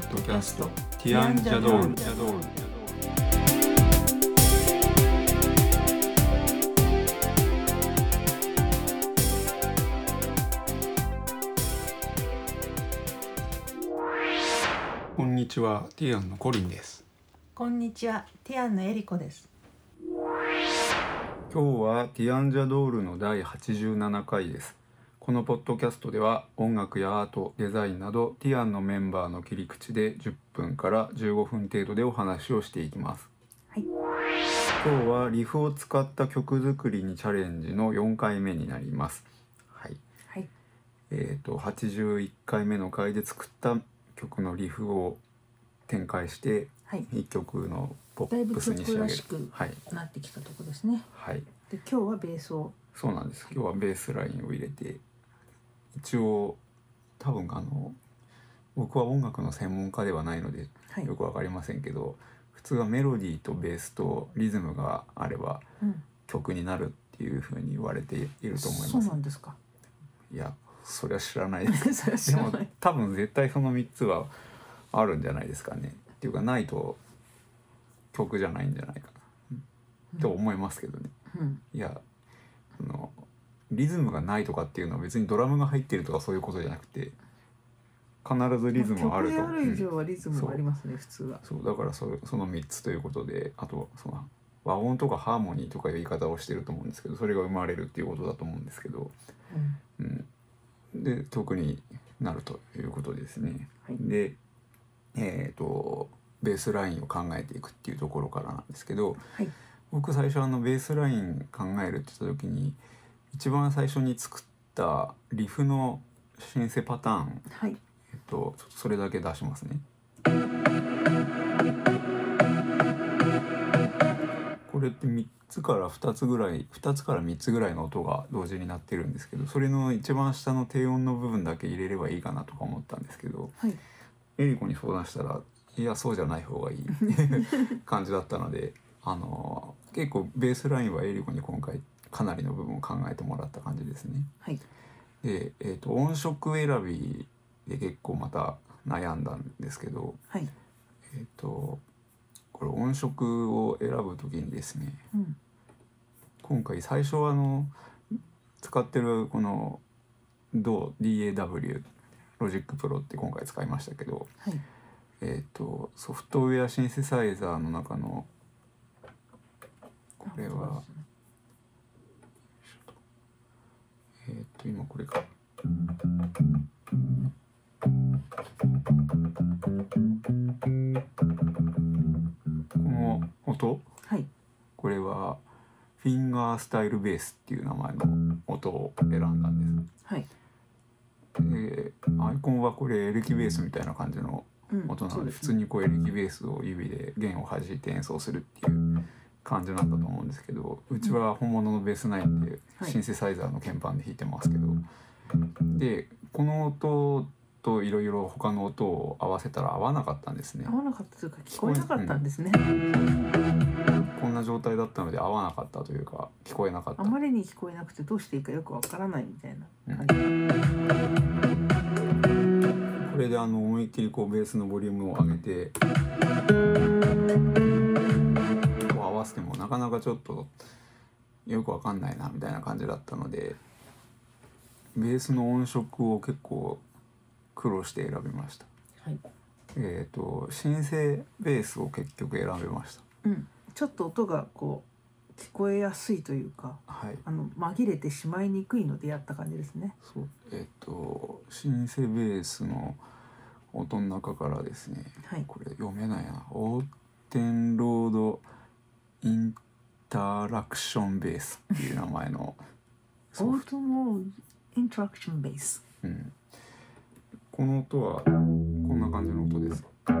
ポッドキャストティアンジャドール。こんにちは、ティアンのコリンです。こんにちは、ティアンのエリコです。今日はティアンジャドールの第87回です。このポッドキャストでは音楽やアート、デザインなどティアンのメンバーの切り口で10分から15分程度でお話をしていきます、はい、今日はリフを使った曲作りにチャレンジの4回目になります、はいはい、81回目の回で作った曲のリフを展開して1曲のポップスに仕上げる、はい、だいぶ曲らしくなってきたとこですね、はい、で今日はベースを、そうなんです、今日はベースラインを入れて、一応多分僕は音楽の専門家ではないのでよくわかりませんけど、はい、普通はメロディーとベースとリズムがあれば曲になるっていう風に言われていると思います、うん、そうなんですか。いや、それは知らないですでも多分絶対その3つはあるんじゃないですかね。っていうかないと曲じゃないんじゃないかな、うん、と思いますけどね、うん、いやリズムがないとかっていうのは別にドラムが入ってるとかそういうことじゃなくて、必ずリズムがあると、曲である以上はリズムがありますね、うん、普通は。そうだから その3つということで、あとその和音とかハーモニーとかいう言い方をしてると思うんですけど、それが生まれるっていうことだと思うんですけど、うんうん、で曲になるということですね、はい、で、ベースラインを考えていくっていうところからなんですけど、はい、僕最初ベースライン考えるって言った時に一番最初に作ったリフのシンセパターン、はい、それだけ出しますね。これって3つから2つぐらい、2つから3つぐらいの音が同時になってるんですけど、それの一番下の低音の部分だけ入れればいいかなとか思ったんですけど、はい、エリコに相談したら、いやそうじゃない方がいい感じだったので、結構ベースラインはエリコに今回かなりの部分を考えてもらった感じですね、はい。で音色選びで結構また悩んだんですけど、はい、これ音色を選ぶときにですね、うん、今回最初は使ってるこの DAW ロジックプロって今回使いましたけど、はい、ソフトウェアシンセサイザーの中のこれは今これか、この音、はい、これはフィンガースタイルベースっていう名前の音を選んだんです、はい。でアイコンはこれエレキベースみたいな感じの音なので、うん、そうですね、普通にこうエレキベースを指で弦を弾いて演奏するっていう感じなんだと思うんですけど、うちは本物のベース9でシンセサイザーの鍵盤で弾いてますけど、はい、でこの音といろいろ他の音を合わせたら合わなかったんですね。合わなかったというか聞こえなかったんですね、うん、こんな状態だったので合わなかったというか聞こえなかった、あまりに聞こえなくてどうしていいかよくわからないみたいな感じ、うん、これで思いっきりベースのボリュームを上げて合わせてもなかなかちょっとよくわかんないなみたいな感じだったので、ベースの音色を結構苦労して選びました、はい。シンセベースを結局選びました、うん、ちょっと音が聞こえやすいというか、はい、紛れてしまいにくいのでやった感じですね。そう、シンセベースの音の中からですね、はい、これ読めないな、オーテンロードインタラクションベースっていう名前のオートモードインタラクションベース、うん、この音はこんな感じの音です。鍵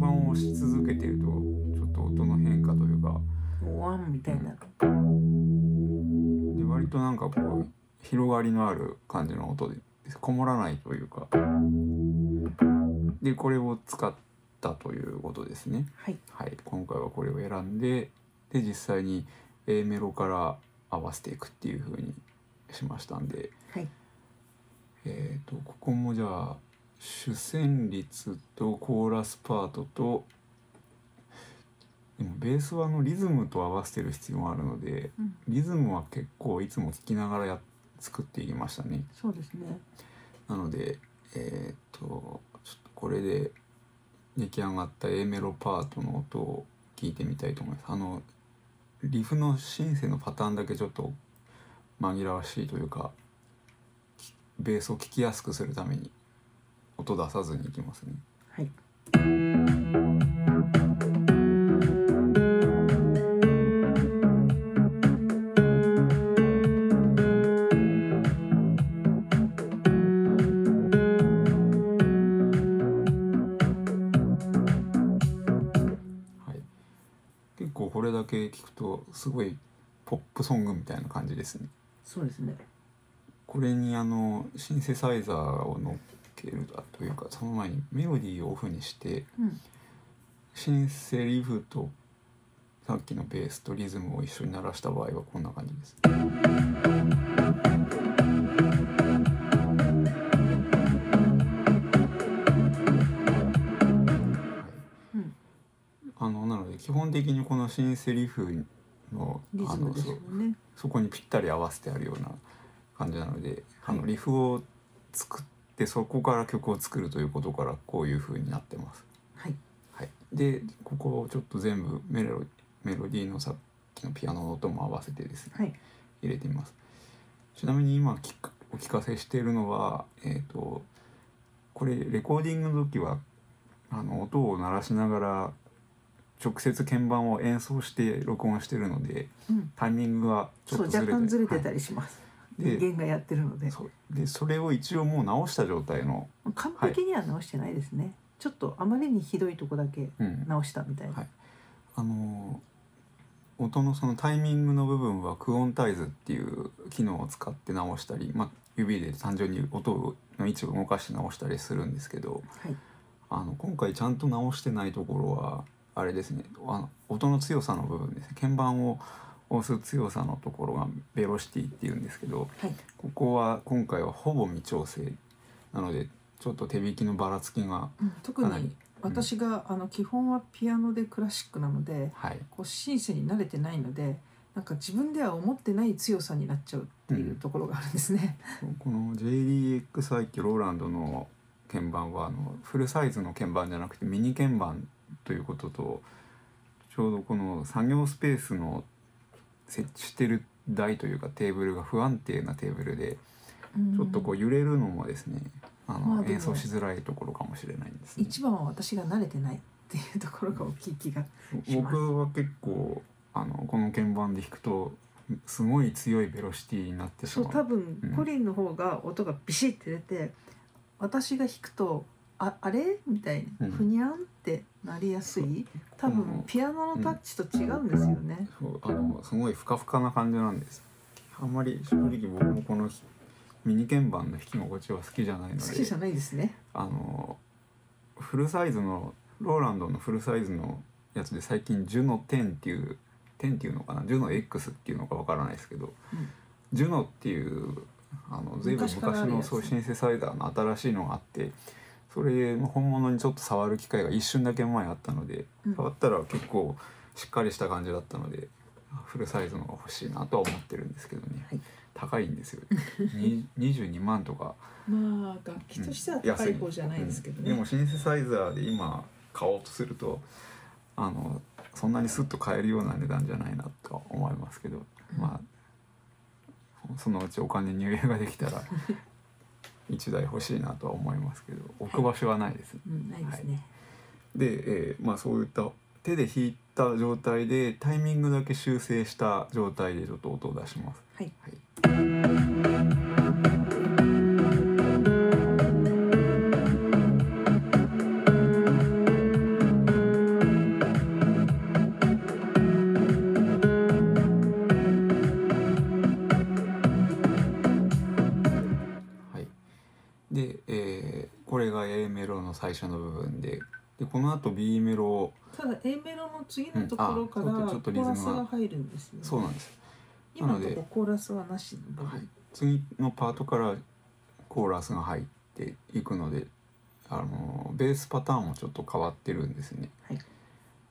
盤を押し続けてるとちょっと音の変化というかワンみたいな、うん、で割となんか広がりのある感じの音でこもらないというかで、これを使ってということですね、はいはい、今回はこれを選んで、で実際に A メロから合わせていくっていう風にしましたんで、はい、ここもじゃあ主旋律とコーラスパートと、でもベースはリズムと合わせてる必要があるので、うん、リズムは結構いつも聴きながら作っていきましたね。そうですね。なので、ちょっとこれで出来上がった A メロパートの音を聴いてみたいと思います。リフのシンセのパターンだけちょっと紛らわしいというか、ベースを聴きやすくするために音出さずにいきますね。はい。聞くとすごいポップソングみたいな感じですね。そうですね。これにシンセサイザーを乗っけるというか、その前にメロディーをオフにして、うん、シンセリフとさっきのベースとリズムを一緒に鳴らした場合はこんな感じです。なので基本的にこのシンセリフのリズムですよね。そこにぴったり合わせてあるような感じなので、リフを作ってそこから曲を作るということからこういう風になってます。はいはい、でここをちょっと全部メロディーのさっきのピアノの音も合わせてですね、はい、入れてみます。ちなみに今お聞かせしているのは、これレコーディングの時は音を鳴らしながら直接鍵盤を演奏して録音してるので、うん、タイミングがちょっと若干ずれてたりします、はい、人間がやってるので、それを一応もう直した状態の完璧には直してないですね、はい、ちょっとあまりにひどいとこだけ直したみたいな、うんはい、音のそのタイミングの部分はクオンタイズっていう機能を使って直したり、指で単純に音の位置を動かして直したりするんですけど、はい、今回ちゃんと直してないところはあれですね、音の強さの部分ですね。鍵盤を押す強さのところがベロシティっていうんですけど、はい、ここは今回はほぼ未調整なのでちょっと手引きのばらつきが、うん、特に私が、うん、基本はピアノでクラシックなので、はい、こうシンセに慣れてないのでなんか自分では思ってない強さになっちゃうっていうところがあるんですね、うん、この JD-Xi ローランドの鍵盤はフルサイズの鍵盤じゃなくてミニ鍵盤ということと、ちょうどこの作業スペースの設置してる台というかテーブルが不安定なテーブルで、ちょっとこう揺れるのもですね、演奏しづらいところかもしれないんですね。一番は私が慣れてないっていうところが大きい気がします。僕は結構この鍵盤で弾くとすごい強いベロシティになってしまう。そう、多分、うん、コリンの方が音がビシッて出て、私が弾くとあれみたいなふにゃんってなりやすい、うん、多分ピアノのタッチと違うんですよね、うんうん、そうすごいふかふかな感じなんです。あんまり正直僕もこのミニ鍵盤の弾き心地は好きじゃないので。好きじゃないですね。フルサイズのローランドのフルサイズのやつで最近ジュノ10っていうのかな、ジュノ X っていうのかわからないですけど、うん、ジュノっていう随分昔のそうシンセサイザーの新しいのがあって、それ本物にちょっと触る機会が一瞬だけ前あったので、触ったら結構しっかりした感じだったので、うん、フルサイズのが欲しいなとは思ってるんですけどね、はい、高いんですよ22万とかまあ楽器としては高い方じゃないですけどね、うん、でもシンセサイザーで今買おうとするとそんなにスッと買えるような値段じゃないなと思いますけど、うん、まあそのうちお金に余裕ができたら1台欲しいなとは思いますけど、置く場所はないですね。はい、ないですね。はい、で、そういった手で弾いた状態でタイミングだけ修正した状態でちょっと音を出します。はいはい最初の部分 でこの後 B メロをただ A メロの次のところから、うん、コーラスが入るんですね。そうなんです。今のとこコーラスはなしの部分、はい、次のパートからコーラスが入っていくので、ベースパターンもちょっと変わってるんですね。はい、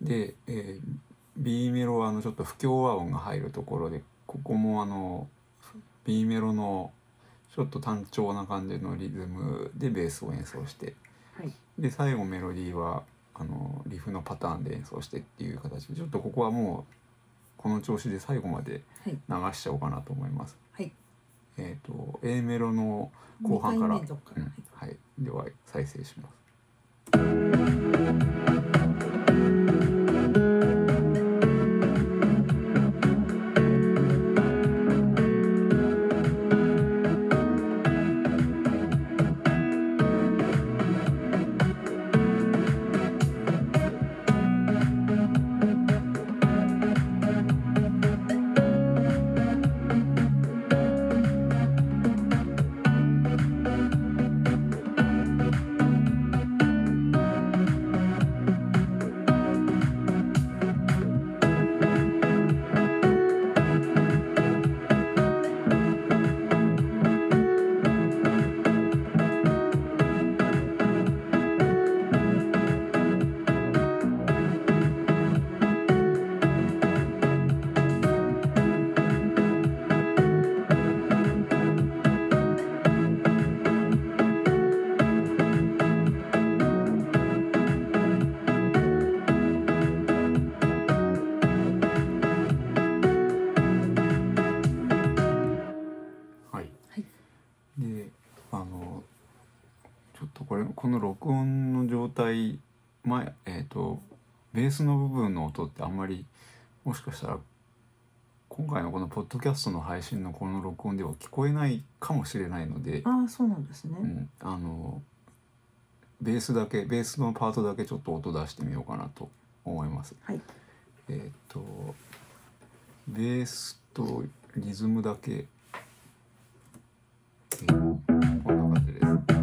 で、B メロはちょっと不協和音が入るところで、ここもB メロのちょっと単調な感じのリズムでベースを演奏して、はい、で最後メロディーはリフのパターンで演奏してっていう形で、ちょっとここはもうこの調子で最後まで流しちゃおうかなと思います。はい、A メロの後半から、はい、では再生します。ベースの部分の音ってあんまり、もしかしたら今回のこのポッドキャストの配信のこの録音では聞こえないかもしれないので、ああそうなんですね、うん、ベースのパートだけちょっと音出してみようかなと思います。はい、ベースとリズムだけ、こんな感じです。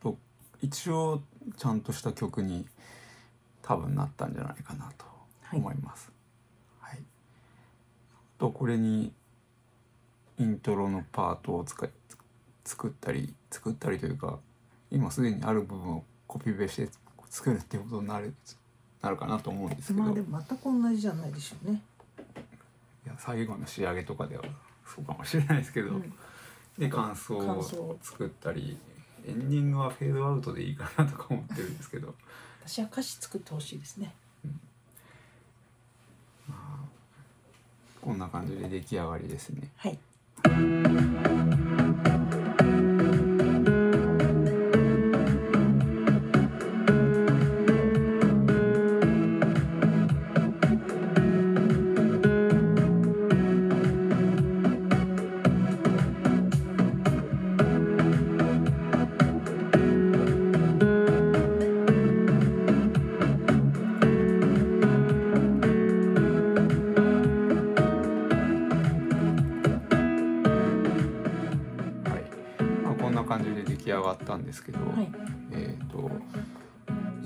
と一応ちゃんとした曲に多分なったんじゃないかなと思います。はいはい、とこれにイントロのパートを作ったりというか、今すでにある部分をコピペして作るっていうことになるかなと思うんですけど、まあでも全く同じじゃないでしょうね。いや最後の仕上げとかではそうかもしれないですけど、うん、で感想を作ったり。エンディングはフェードアウトでいいかなとか思ってるんですけど私は歌詞作ってほしいですね、うんまあ、こんな感じで出来上がりですね。はい、はい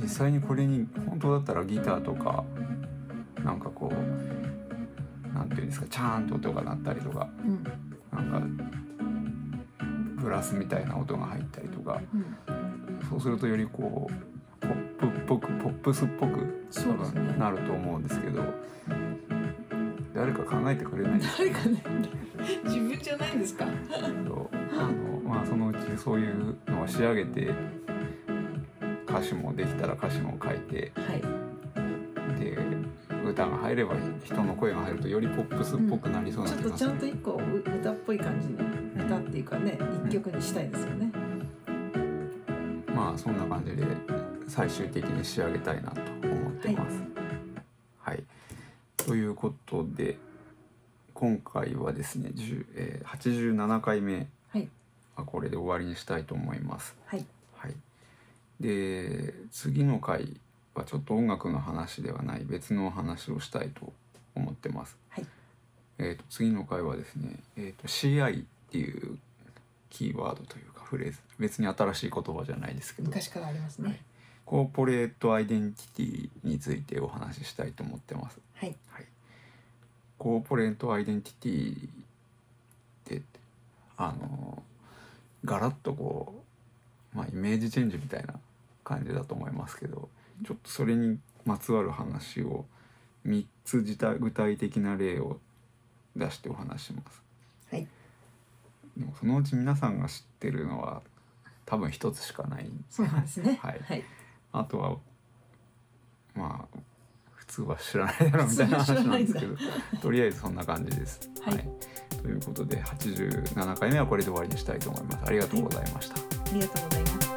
実際にこれに本当だったらギターとかなんかこうなんていうんですか、ちゃんと音が鳴ったりとか、うん、なんかブラスみたいな音が入ったりとか、うん、そうするとよりこうポップっぽくポップスっぽくなると思うんですけど、誰か考えてくれないですか、ね、自分じゃないんですかまあ、そのうちそういうのを仕上げて歌詞もできたら歌詞も書いて、はい、で歌が入れば人の声が入るとよりポップスっぽくなりそうな気がする、うん、ちょっとちゃんと一個歌っぽい感じに歌っていうかね、うん、一曲にしたいですよね、うん、まあそんな感じで最終的に仕上げたいなと思ってます、はいはい、ということで今回はですね87回目、はい、これで終わりにしたいと思います、はいはい、で次の回はちょっと音楽の話ではない別の話をしたいと思ってます、はい次の回はですね、CI っていうキーワードというかフレーズ、別に新しい言葉じゃないですけど昔からありますね、はい、コーポレートアイデンティティについてお話ししたいと思ってます、はいはい、コーポレートアイデンティティってガラッとこう、まあ、イメージチェンジみたいな感じだと思いますけど、ちょっとそれにまつわる話を3つ具体的な例を出してお話します、はい、でもそのうち皆さんが知ってるのは多分1つしかないんですね、そうですね、はいはい、あとはまあ普通は知らないだろうみたいな話なんですけどとりあえずそんな感じです、はいはい、ということで87回目はこれで終わりにしたいと思います。ありがとうございました、はい、ありがとうございます。